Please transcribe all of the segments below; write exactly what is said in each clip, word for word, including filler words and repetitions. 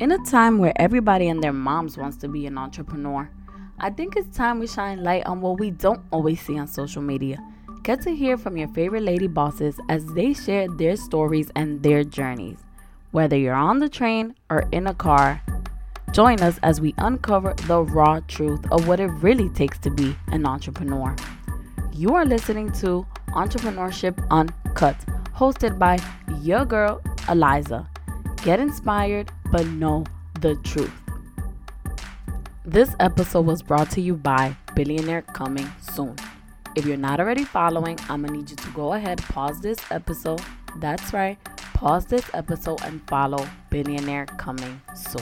In a time where everybody and their moms wants to be an entrepreneur, I think it's time we shine light on what we don't always see on social media. Get to hear from your favorite lady bosses as they share their stories and their journeys. Whether you're on the train or in a car, join us as we uncover the raw truth of what it really takes to be an entrepreneur. You are listening to Entrepreneurship Uncut, hosted by your girl, Eliza. Get inspired, but know the truth. This episode was brought to you by Billionaire Coming Soon. If you're not already following, I'm going to need you to go ahead, pause this episode. That's right, pause this episode and follow Billionaire Coming Soon.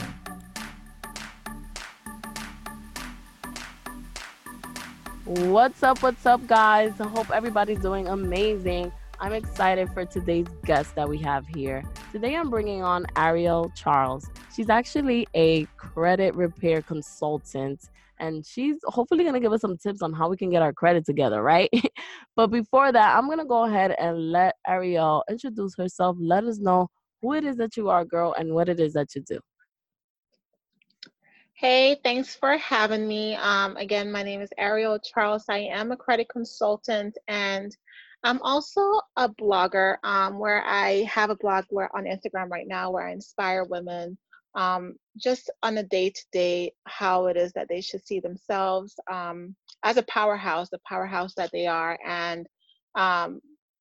What's up, what's up, guys? I hope everybody's doing amazing. I'm excited for today's guest that we have here. Today, I'm bringing on Ariel Charles. She's actually a credit repair consultant, and she's hopefully going to give us some tips on how we can get our credit together, right? But before that, I'm going to go ahead and let Ariel introduce herself. Let us know who it is that you are, girl, and what it is that you do. Hey, thanks for having me. Um, again, my name is Ariel Charles. I am a credit consultant, and I'm also a blogger um, where I have a blog where on Instagram right now where I inspire women um, just on a day-to-day how it is that they should see themselves um, as a powerhouse, the powerhouse that they are, and um,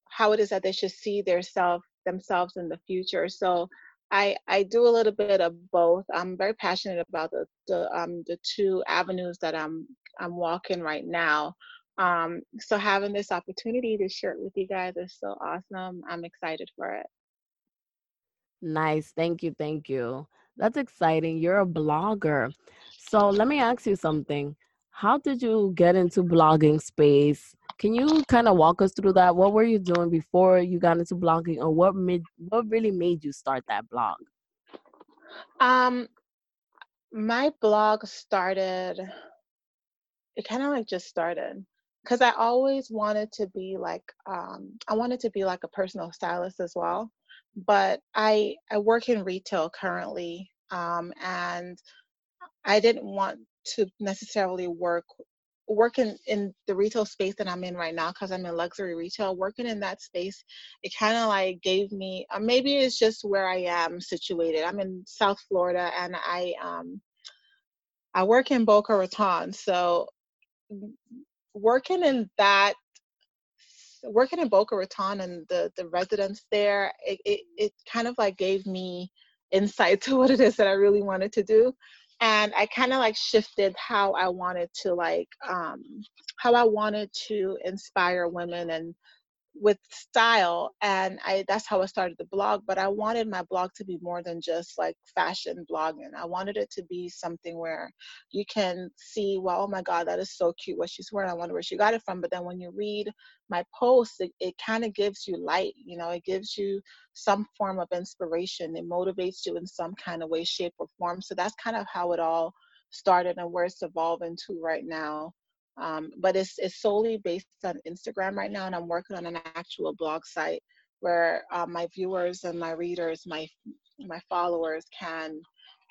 how it is that they should see their self, themselves in the future. So I, I do a little bit of both. I'm very passionate about the the, um, the two avenues that I'm I'm walking right now. Um, so having this opportunity to share it with you guys is so awesome. I'm excited for it. Nice. Thank you. Thank you. That's exciting. You're a blogger. So let me ask you something. How did you get into blogging space? Can you kind of walk us through that? What were you doing before you got into blogging, or what made, what really made you start that blog? Um, my blog started, it kind of like just started. Because I always wanted to be like, um, I wanted to be like a personal stylist as well. But I I work in retail currently, um, and I didn't want to necessarily work, work in, in the retail space that I'm in right now, because I'm in luxury retail. Working in that space, it kind of like gave me, uh, maybe it's just where I am situated. I'm in South Florida, and I um, I work in Boca Raton. So working in that, working in Boca Raton and the, the residents there, it, it, it kind of like gave me insight to what it is that I really wanted to do. And I kind of like shifted how I wanted to like, um, how I wanted to inspire women and with style. And I, that's how I started the blog, but I wanted my blog to be more than just like fashion blogging. I wanted it to be something where you can see, well, oh my God, that is so cute what she's wearing. I wonder where she got it from. But then when you read my posts, it, it kind of gives you light, you know, it gives you some form of inspiration. It motivates you in some kind of way, shape or form. So that's kind of how it all started and where it's evolving to right now. Um, but it's it's solely based on Instagram right now, and I'm working on an actual blog site where uh, my viewers and my readers, my my followers can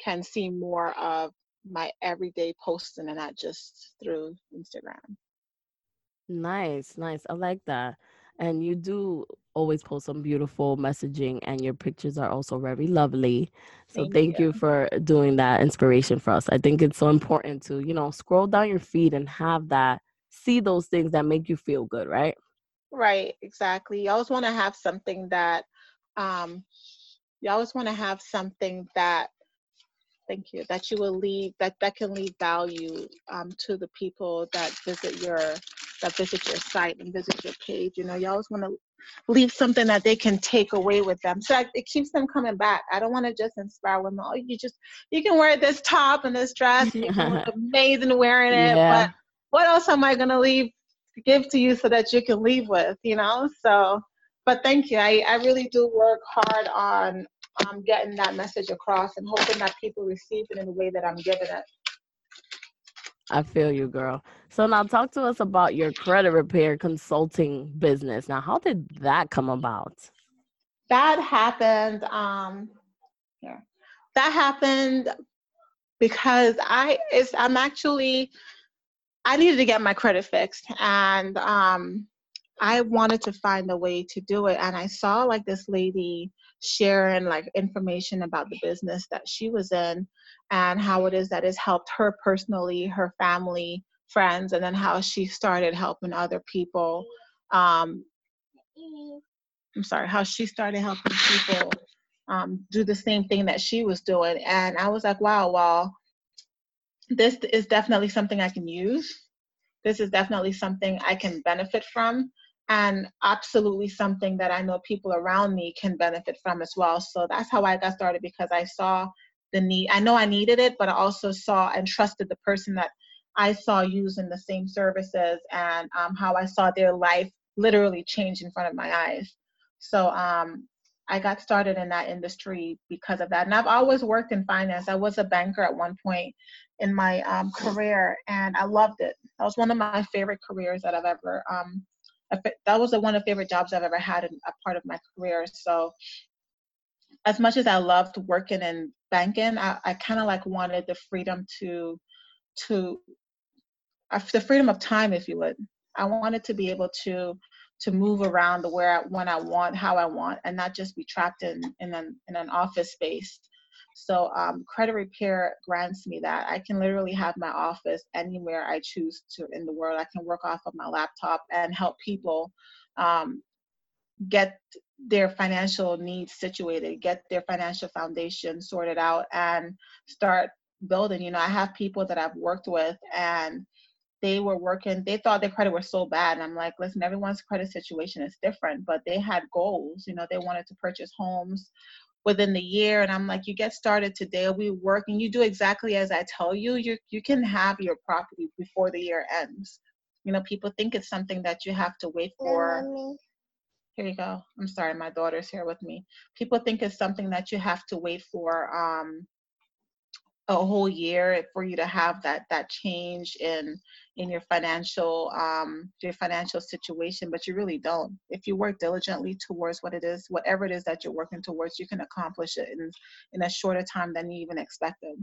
can see more of my everyday posting and not just through Instagram. Nice, nice. I like that. And you do always post some beautiful messaging, and your pictures are also very lovely. So thank, thank you. you for doing that inspiration for us. I think it's so important to, you know, scroll down your feed and have that, see those things that make you feel good, right? Right, exactly. You always want to have something that, um, you always want to have something that, thank you, that you will leave, that, that can leave value um, to the people that visit your, that visit your site and visit your page. You know, you always want to leave something that they can take away with them. So it keeps them coming back. I don't want to just inspire women. Oh, you just, you can wear this top and this dress and you can look amazing wearing it. Yeah. But what else am I going to leave, give to you so that you can leave with, you know? So, but thank you. I, I really do work hard on um, getting that message across and hoping that people receive it in the way that I'm giving it. I feel you, girl. So now talk to us about your credit repair consulting business. Now, how did that come about? That happened. Um, yeah. that happened because I it's, I'm actually, I needed to get my credit fixed, and um, I wanted to find a way to do it. And I saw like this lady sharing like information about the business that she was in and how it is that it's helped her personally, her family, friends, and then how she started helping other people. Um, I'm sorry, how she started helping people um, do the same thing that she was doing. And I was like, wow, well, this is definitely something I can use. This is definitely something I can benefit from, and absolutely something that I know people around me can benefit from as well. So that's how I got started, because I saw the need. I know I needed it, but I also saw and trusted the person that I saw using the same services, and um, how I saw their life literally change in front of my eyes. So um, I got started in that industry because of that. And I've always worked in finance. I was a banker at one point in my um, career, and I loved it. That was one of my favorite careers that I've ever, um, that was one of the favorite jobs I've ever had in a part of my career. So as much as I loved working in banking, I, I kind of like wanted the freedom to, to uh, the freedom of time, if you would. I wanted to be able to to move around the where I, when I want, how I want, and not just be trapped in in an in an office space. So um, credit repair grants me that. I can literally have my office anywhere I choose to in the world. I can work off of my laptop and help people um, get their financial needs situated, get their financial foundation sorted out, and start building. You know, I have people that I've worked with, and they were working, they thought their credit was so bad. And I'm like, listen, everyone's credit situation is different, but they had goals. You know, they wanted to purchase homes within the year. And I'm like, you get started today. We work and you do exactly as I tell you. You you can have your property before the year ends. You know, people think it's something that you have to wait for. Mommy. Here you go. I'm sorry, my daughter's here with me. People think it's something that you have to wait for um, a whole year for you to have that that change in in your financial um your financial situation, but you really don't. If you work diligently towards what it is, whatever it is that you're working towards, you can accomplish it in in a shorter time than you even expected.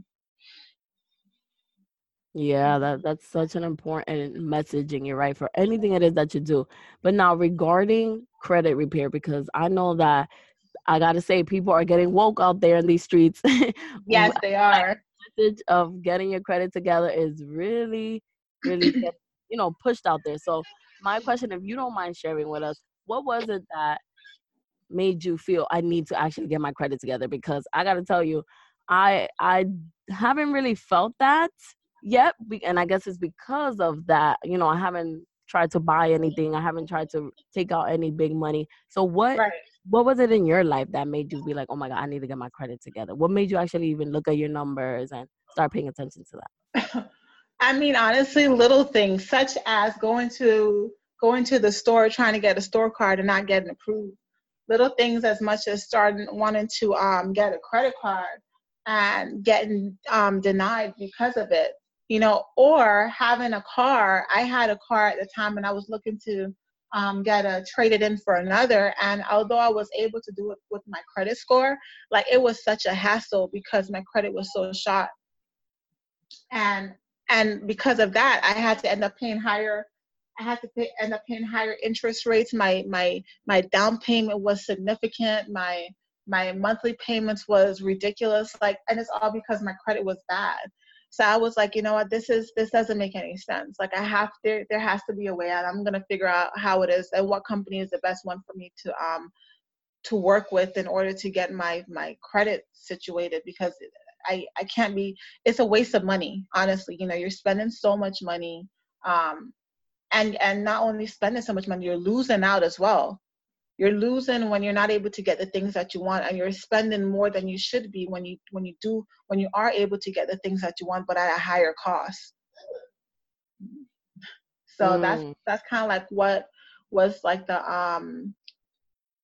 Yeah, that that's such an important message, and you're right for anything it is that you do. But now regarding credit repair, because I know that I gotta say people are getting woke out there in these streets. Yes, they are. Message of getting your credit together is really, really, you know, pushed out there. So my question, if you don't mind sharing with us, what was it that made you feel I need to actually get my credit together? Because I got to tell you, I I haven't really felt that yet. And I guess it's because of that, you know, I haven't tried to buy anything. I haven't tried to take out any big money. So what, right. what was it in your life that made you be like, oh my God, I need to get my credit together? What made you actually even look at your numbers and start paying attention to that? I mean, honestly, little things such as going to going to the store, trying to get a store card and not getting approved. Little things as much as starting wanting to um, get a credit card and getting um, denied because of it, you know, or having a car. I had a car at the time and I was looking to um, get a trade it in for another. And although I was able to do it with my credit score, like it was such a hassle because my credit was so shot. And And because of that, I had to end up paying higher. I had to pay, end up paying higher interest rates. My my my down payment was significant. My my monthly payments was ridiculous. Like, and it's all because my credit was bad. So I was like, you know what, this is this doesn't make any sense. Like, I have there there has to be a way out. I'm gonna figure out how it is and what company is the best one for me to um to work with in order to get my my credit situated, because It, I, I can't be, it's a waste of money, honestly. You know, you're spending so much money, um, and, and not only spending so much money, you're losing out as well. You're losing when you're not able to get the things that you want, and you're spending more than you should be when you, when you do, when you are able to get the things that you want, but at a higher cost. So mm. that's, that's kind of like what was like the, um,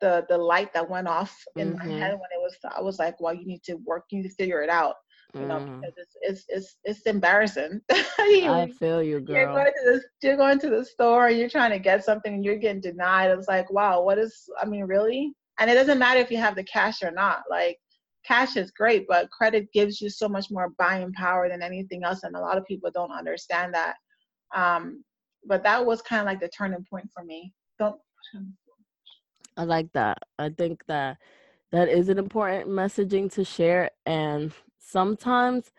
the the light that went off in mm-hmm. my head when it was, I was like, well, you need to work, you need to figure it out, you know, mm. because it's, it's, it's, it's embarrassing. you, I feel you, girl. You're going, to this, you're going to the store and you're trying to get something and you're getting denied. It's like, wow, what is, I mean, really? And it doesn't matter if you have the cash or not. Like, cash is great, but credit gives you so much more buying power than anything else. And a lot of people don't understand that. Um, but that was kind of like the turning point for me. Don't. I like that. I think that that is an important messaging to share. And sometimes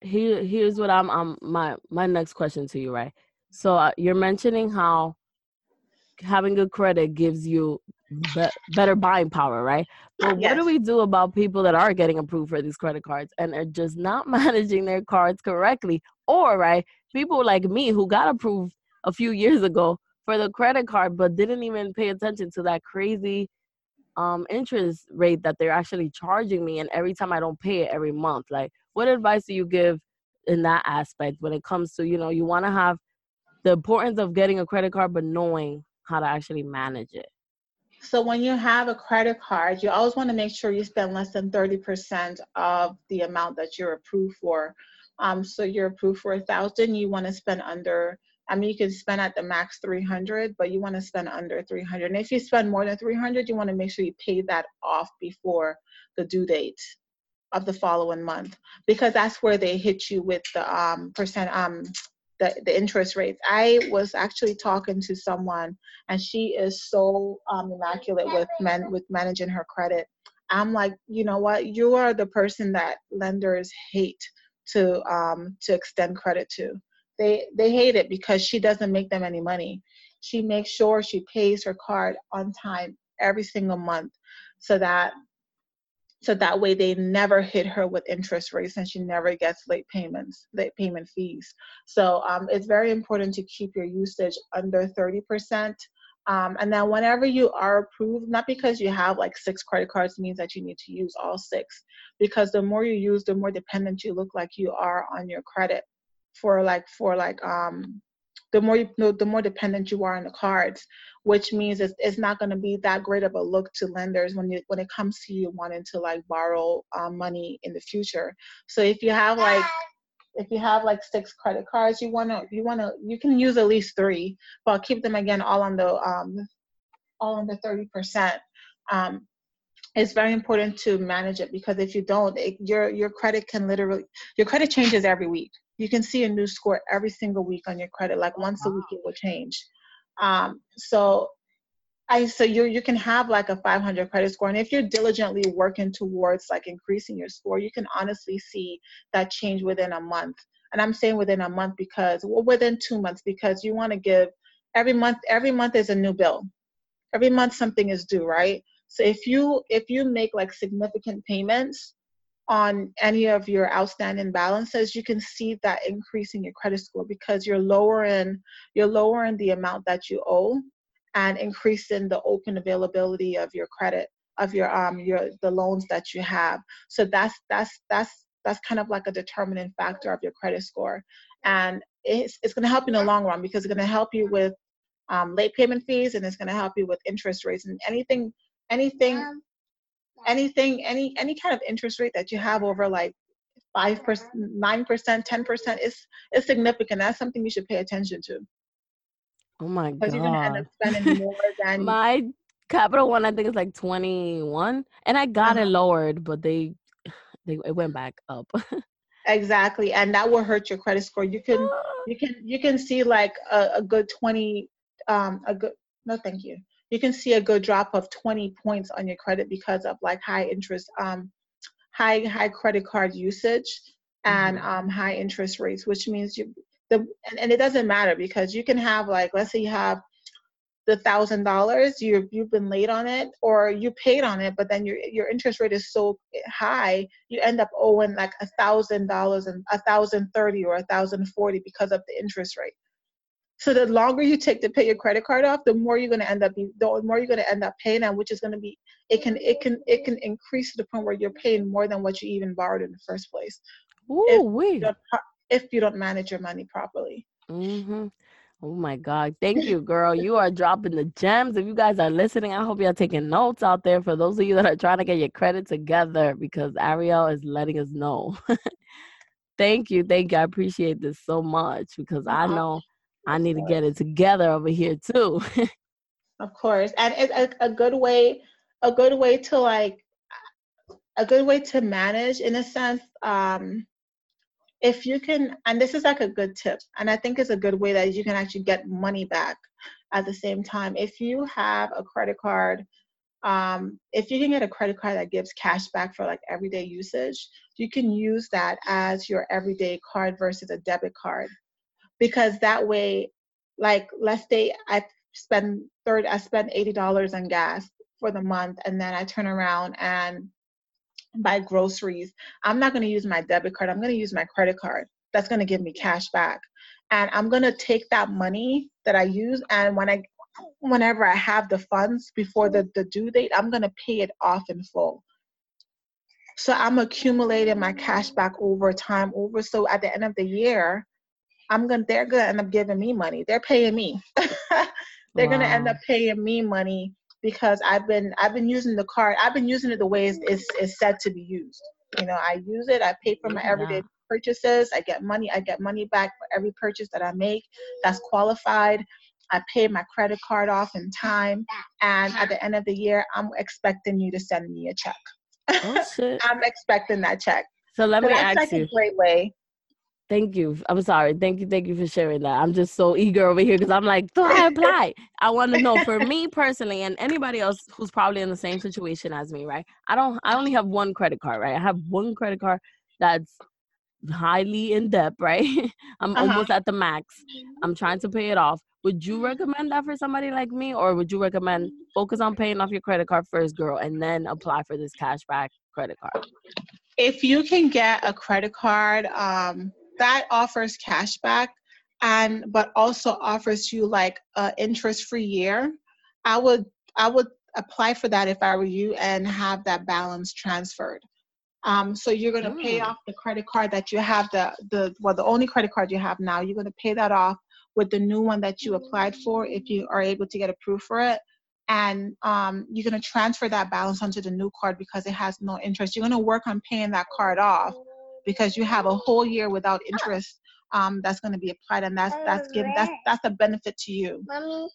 here, here's what I'm, I'm my, my next question to you, right? So uh, you're mentioning how having good credit gives you be- better buying power, right? But yes. What do we do about people that are getting approved for these credit cards and are just not managing their cards correctly? Or, right, people like me who got approved a few years ago for the credit card but didn't even pay attention to that crazy um, interest rate that they're actually charging me, and every time I don't pay it every month. Like, what advice do you give in that aspect when it comes to, you know, you want to have the importance of getting a credit card but knowing how to actually manage it? So when you have a credit card, you always want to make sure you spend less than thirty percent of the amount that you're approved for. Um, so you're approved for a thousand, you want to spend under, I mean, you can spend at the max three hundred, but you want to spend under three hundred. And if you spend more than three hundred, you want to make sure you pay that off before the due date of the following month, because that's where they hit you with the um, percent, um, The, the interest rates. I was actually talking to someone, and she is so um, immaculate with man, with managing her credit. I'm like, you know what? You are the person that lenders hate to um, to extend credit to. They they hate it because she doesn't make them any money. She makes sure she pays her card on time every single month, so that so that way they never hit her with interest rates and she never gets late payments, late payment fees. So um, it's very important to keep your usage under thirty percent. Um, and then whenever you are approved, not because you have like six credit cards means that you need to use all six, because the more you use, the more dependent you look like you are on your credit for like, for like, um, the more you know, the more dependent you are on the cards, which means it's, it's not going to be that great of a look to lenders when you when it comes to you wanting to like borrow uh, money in the future. So if you have like if you have like six credit cards, you wanna you wanna you can use at least three, but keep them again all on the um all on the thirty percent. Um, it's very important to manage it, because if you don't, it, your your credit can literally your credit changes every week. You can see a new score every single week on your credit. Like once a week, it will change. Um, so, I so you you can have like a five hundred credit score, and if you're diligently working towards like increasing your score, you can honestly see that change within a month. And I'm saying within a month because well, within two months because you want to give every month. Every month is a new bill. Every month something is due, right? So if you if you make like significant payments on any of your outstanding balances, you can see that increase in your credit score, because you're lowering you're lowering the amount that you owe and increasing the open availability of your credit, of your um your the loans that you have. So that's that's that's that's kind of like a determining factor of your credit score, and it's it's going to help you in the long run, because it's going to help you with um, late payment fees, and it's going to help you with interest rates and anything anything. Um, Anything, any any kind of interest rate that you have over like five percent, nine percent, ten percent is is significant. That's something you should pay attention to. Oh my God. Because you're going to end up spending more than... My Capital One, I think it's like twenty-one. And I got uh-huh. it lowered, but they, they it went back up. Exactly. And that will hurt your credit score. You can you can, you can see like a, a good twenty, um, a good... No, thank you. You can see a good drop of twenty points on your credit because of like high interest, um, high high credit card usage and um, high interest rates, which means you the and, and it doesn't matter, because you can have like, let's say you have the thousand dollars, you you've been late on it or you paid on it, but then your your interest rate is so high you end up owing like a thousand dollars and a thousand thirty or a thousand forty because of the interest rate. So the longer you take to pay your credit card off, the more you're going to end up, the more you're going to end up paying, and which is going to be, it can, it can, it can increase to the point where you're paying more than what you even borrowed in the first place. Ooh, if, wait. You don't, if you don't manage your money properly. Mm-hmm. Oh my God. Thank you, girl. You are dropping the gems. If you guys are listening, I hope y'all taking notes out there for those of you that are trying to get your credit together, because Ariel is letting us know. Thank you. Thank you. I appreciate this so much, because I know I need to get it together over here too. Of course. And it's a, a good way, a good way to like, a good way to manage, in a sense, um, if you can, and this is like a good tip, and I think it's a good way that you can actually get money back at the same time. If you have a credit card, um, if you can get a credit card that gives cash back for like everyday usage, you can use that as your everyday card versus a debit card. Because that way, like, let's say I spend third, I spend eighty dollars on gas for the month, and then I turn around and buy groceries. I'm not going to use my debit card. I'm going to use my credit card. That's going to give me cash back. And I'm going to take that money that I use, and when I, whenever I have the funds before the, the due date, I'm going to pay it off in full. So I'm accumulating my cash back over time over. So at the end of the year, I'm going to, they're going to end up giving me money. They're paying me. They're wow. going to end up paying me money because I've been, I've been using the card. I've been using it the way it's, it's, it's said to be used. You know, I use it. I pay for my yeah. everyday purchases. I get money. I get money back for every purchase that I make that's qualified. I pay my credit card off in time. And at the end of the year, I'm expecting you to send me a check. Oh, shit. I'm expecting that check. So let so me that's ask like you. That's a great way. Thank you. I'm sorry. Thank you. Thank you for sharing that. I'm just so eager over here because I'm like, do I apply? I want to know for me personally, and anybody else who's probably in the same situation as me, right? I don't, I only have one credit card, right? I have one credit card that's highly in debt, right? I'm uh-huh. almost at the max. I'm trying to pay it off. Would you recommend that for somebody like me? Or would you recommend focus on paying off your credit card first, girl, and then apply for this cashback credit card? If you can get a credit card, um, that offers cash back, and but also offers you like an interest-free year, I would I would apply for that if I were you and have that balance transferred. Um, so you're gonna mm. pay off the credit card that you have, the the well the only credit card you have now. You're gonna pay that off with the new one that you applied for if you are able to get approved for it, and um, you're gonna transfer that balance onto the new card because it has no interest. You're gonna work on paying that card off, because you have a whole year without interest um, that's going to be applied, and that's that's given that's that's a benefit to you. Mommy.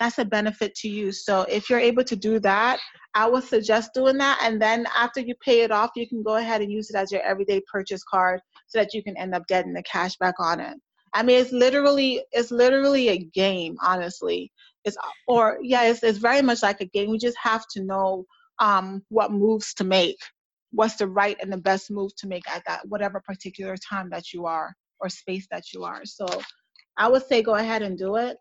That's a benefit to you. So if you're able to do that, I would suggest doing that. And then after you pay it off, you can go ahead and use it as your everyday purchase card, so that you can end up getting the cash back on it. I mean, it's literally it's literally a game, honestly. It's or yeah, it's it's very much like a game. We just have to know um, what moves to make. What's the right and the best move to make at that whatever particular time that you are or space that you are. So I would say go ahead and do it.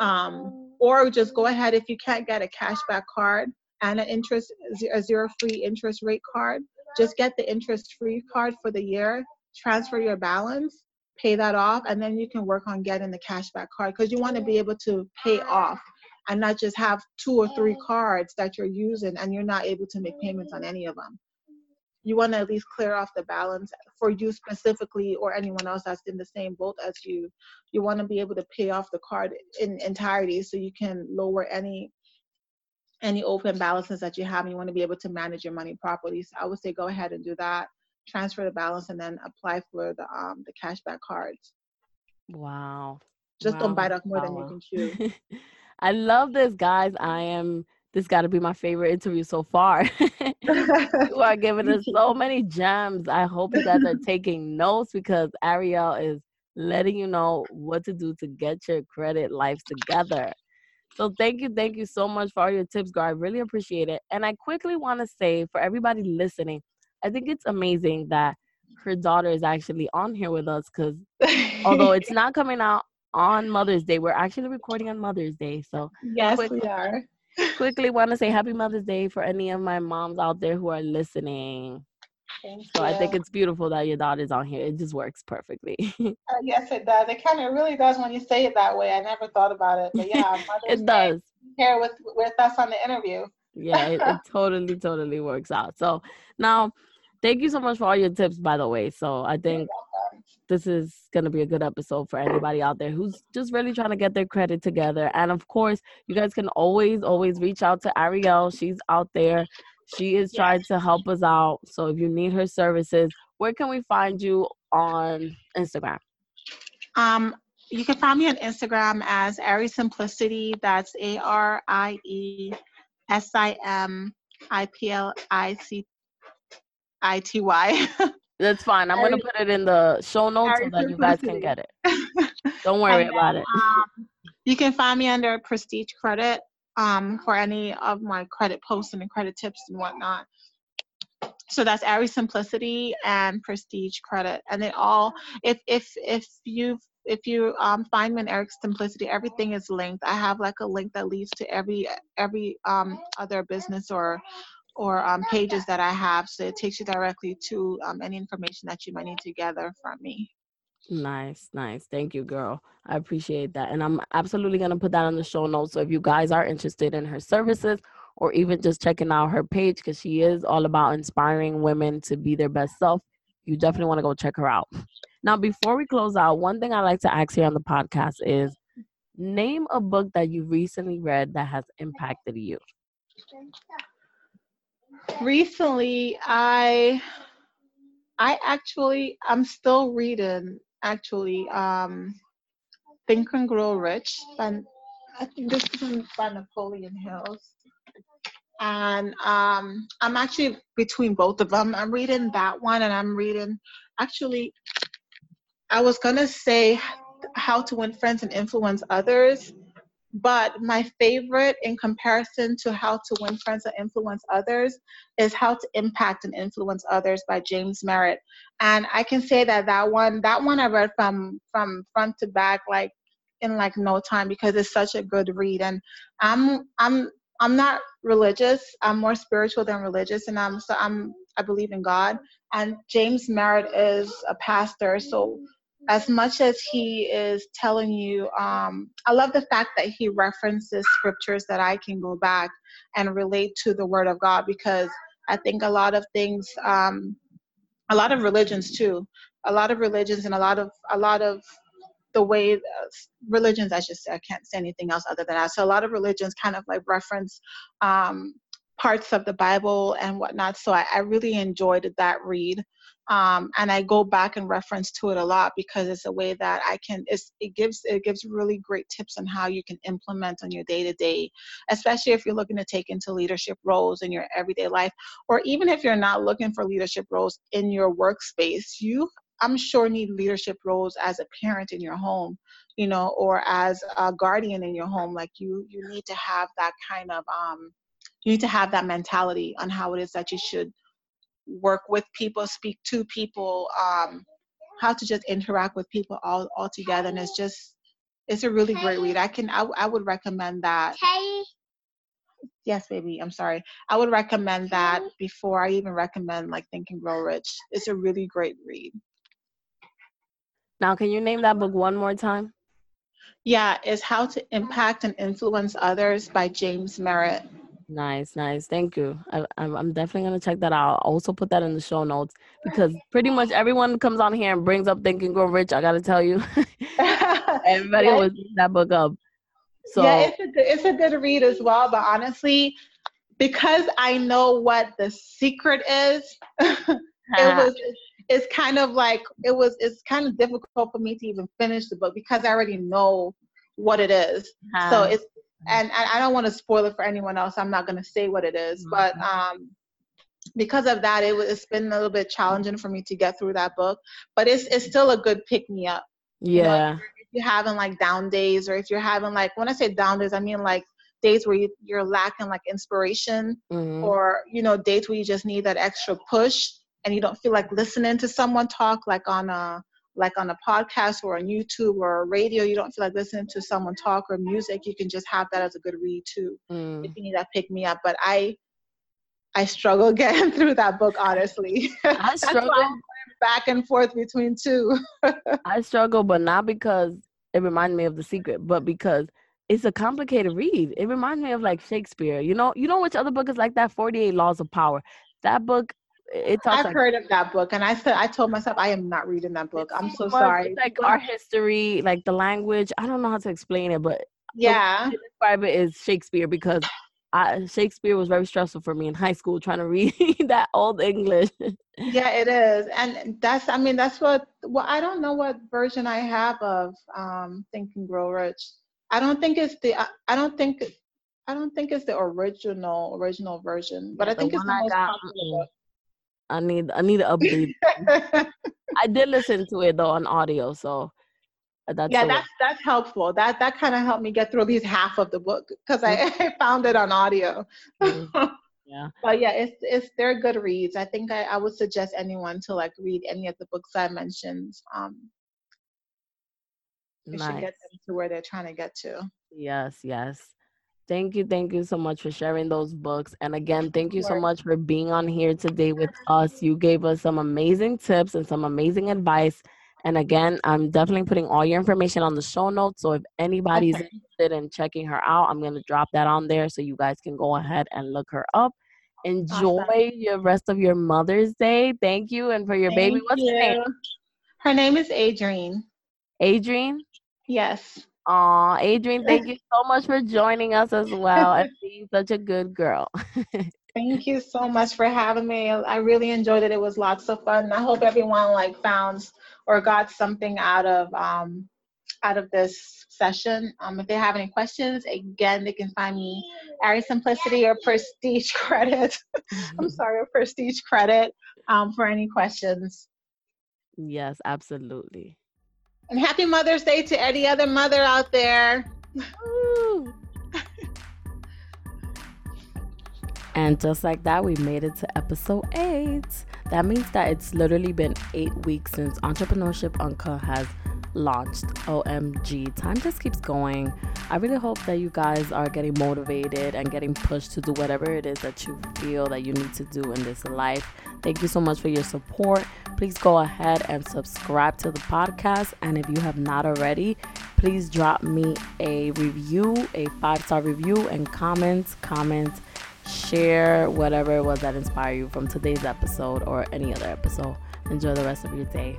Um, or just go ahead if you can't get a cashback card and an interest, a zero free interest rate card, just get the interest free card for the year, transfer your balance, pay that off, and then you can work on getting the cashback card because you want to be able to pay off and not just have two or three cards that you're using and you're not able to make payments on any of them. You want to at least clear off the balance for you specifically or anyone else that's in the same boat as you. You want to be able to pay off the card in entirety so you can lower any any open balances that you have, and you want to be able to manage your money properly. So I would say go ahead and do that, transfer the balance, and then apply for the um the cashback cards. Wow. Just wow. Don't bite off more wow. than you can chew. I love this, guys. I am, this got to be my favorite interview so far. You are giving us so many gems. I hope you guys are taking notes because Ariel is letting you know what to do to get your credit life together. So thank you. Thank you so much for all your tips, girl. I really appreciate it. And I quickly want to say for everybody listening, I think it's amazing that her daughter is actually on here with us because although it's not coming out on Mother's Day. We're actually recording on Mother's Day. So yes, quickly, we are. Quickly want to say happy Mother's Day for any of my moms out there who are listening. Thank so you. I think it's beautiful that your daughter's on here. It just works perfectly. Uh, yes, it does. It kind of really does when you say it that way. I never thought about it. But yeah, Mother's it does. Day here with, with us on the interview. Yeah, it, it totally, totally works out. So now, thank you so much for all your tips, by the way. So I think this is going to be a good episode for anybody out there who's just really trying to get their credit together. And of course, you guys can always, always reach out to Ariel. She's out there. She is trying to help us out. So if you need her services, where can we find you on Instagram? Um, you can find me on Instagram as Ari Simplicity. That's A R I E S I M I P L I C I T Y. That's fine. I'm going to put it in the show notes so that you guys can get it. Don't worry then, about it. Um, you can find me under Prestige Credit um, for any of my credit posts and credit tips and whatnot. So that's Ari Simplicity and Prestige Credit. And they all, if if if you if you um, find me in Ari Simplicity, everything is linked. I have like a link that leads to every every um, other business or or um, pages that I have. So it takes you directly to um, any information that you might need to gather from me. Nice, nice. Thank you, girl. I appreciate that. And I'm absolutely going to put that on the show notes. So if you guys are interested in her services or even just checking out her page, because she is all about inspiring women to be their best self, you definitely want to go check her out. Now, before we close out, one thing I like to ask here on the podcast is, name a book that you recently read that has impacted you. Recently, I I actually, I'm still reading, actually, um, Think and Grow Rich. And I think this is by Napoleon Hill. And um, I'm actually between both of them. I'm reading that one and I'm reading, actually, I was going to say How to Win Friends and Influence Others. But my favorite in comparison to How to Win Friends and Influence Others is How to Impact and Influence Others by James Merritt. And I can say that that one, that one I read from, from front to back, like in like no time, because it's such a good read. And I'm, I'm, I'm not religious. I'm more spiritual than religious. And I'm, so I'm, I believe in God, and James Merritt is a pastor. So as much as he is telling you, um, I love the fact that he references scriptures that I can go back and relate to the word of God, because I think a lot of things, um, a lot of religions too, a lot of religions and a lot of, a lot of the way religions, I should say, I can't say anything else other than that. So a lot of religions kind of like reference, um, parts of the Bible and whatnot. So I, I really enjoyed that read. Um, and I go back and reference to it a lot because it's a way that I can, it's, it gives, it gives really great tips on how you can implement on your day to day, especially if you're looking to take into leadership roles in your everyday life, or even if you're not looking for leadership roles in your workspace, you, I'm sure, need leadership roles as a parent in your home, you know, or as a guardian in your home. Like you, you need to have that kind of, um, you need to have that mentality on how it is that you should work with people, speak to people, um, how to just interact with people all, all together. And it's just, it's a really great read. I can, I, I would recommend that. Yes, baby. I'm sorry. I would recommend that before I even recommend like Think and Grow Rich. It's a really great read. Now, can you name that book one more time? Yeah. It's How to Impact and Influence Others by James Merritt. Nice, nice. Thank you. I, I'm definitely going to check that out. I'll also put that in the show notes, because pretty much everyone comes on here and brings up Think and Grow Rich. I got to tell you, everybody always brings that book up. So yeah, it's a, good, it's a good read as well. But honestly, because I know what The Secret is, it was it's kind of like it was it's kind of difficult for me to even finish the book because I already know what it is. So it's And, and I don't want to spoil it for anyone else. I'm not going to say what it is. But um, because of that, it was, it's been a little bit challenging for me to get through that book. But it's it's still a good pick-me-up. Yeah. You know, if you're having, like, down days, or if you're having, like, when I say down days, I mean, like, days where you, you're lacking, like, inspiration, mm-hmm. or, you know, days where you just need that extra push and you don't feel like listening to someone talk, like on a – like on a podcast or on YouTube or radio, you don't feel like listening to someone talk or music. You can just have that as a good read too. Mm. If you need that pick me up. But I, I struggle getting through that book, honestly. I struggle back and forth between two. I struggle, but not because it reminded me of The Secret, but because it's a complicated read. It reminds me of like Shakespeare. You know, you know which other book is like that? forty-eight Laws of Power. That book. It I've like, heard of that book, and I said I told myself I am not reading that book. I'm so sorry. It's like our history, like the language. I don't know how to explain it, but yeah, the way I describe it is Shakespeare, because I, Shakespeare was very stressful for me in high school trying to read that old English. Yeah, it is, and that's I mean that's what. Well, I don't know what version I have of um, Think and Grow Rich. I don't think it's the. I don't think I don't think it's the original original version, but yeah, I think the it's the I most got, popular. I need I need to update. I did listen to it though on audio, so that's yeah, that's that's helpful. That that kind of helped me get through at least half of the book because mm-hmm. I, I found it on audio. Mm-hmm. Yeah, but yeah, it's it's they're good reads. I think I, I would suggest anyone to like read any of the books I mentioned. Um, it nice. should get them to where they're trying to get to. Yes, yes. Thank you. Thank you so much for sharing those books. And again, thank you so much for being on here today with us. You gave us some amazing tips and some amazing advice. And again, I'm definitely putting all your information on the show notes. So if anybody's okay. interested in checking her out, I'm going to drop that on there so you guys can go ahead and look her up. Enjoy awesome. your rest of your Mother's Day. Thank you. And for your thank baby, what's you. her name? Her name is Adrienne. Adrienne? Yes. Aw, Adrienne, thank you so much for joining us as well and being such a good girl. Thank you so much for having me. I really enjoyed it. It was lots of fun. I hope everyone like found or got something out of um out of this session. Um, if they have any questions, again, they can find me Ari Simplicity or Prestige Credit. I'm sorry, or Prestige Credit um, for any questions. Yes, absolutely. And happy Mother's Day to any other mother out there. And just like that, we made it to episode eight. That means that it's literally been eight weeks since Entrepreneurship Uncut has launched. O M G, time just keeps going. I really hope that you guys are getting motivated and getting pushed to do whatever it is that you feel that you need to do in this life. Thank you so much for your support. Please go ahead and subscribe to the podcast. And if you have not already, please drop me a review, a five-star review, and comment, comment, share whatever it was that inspired you from today's episode or any other episode. Enjoy the rest of your day.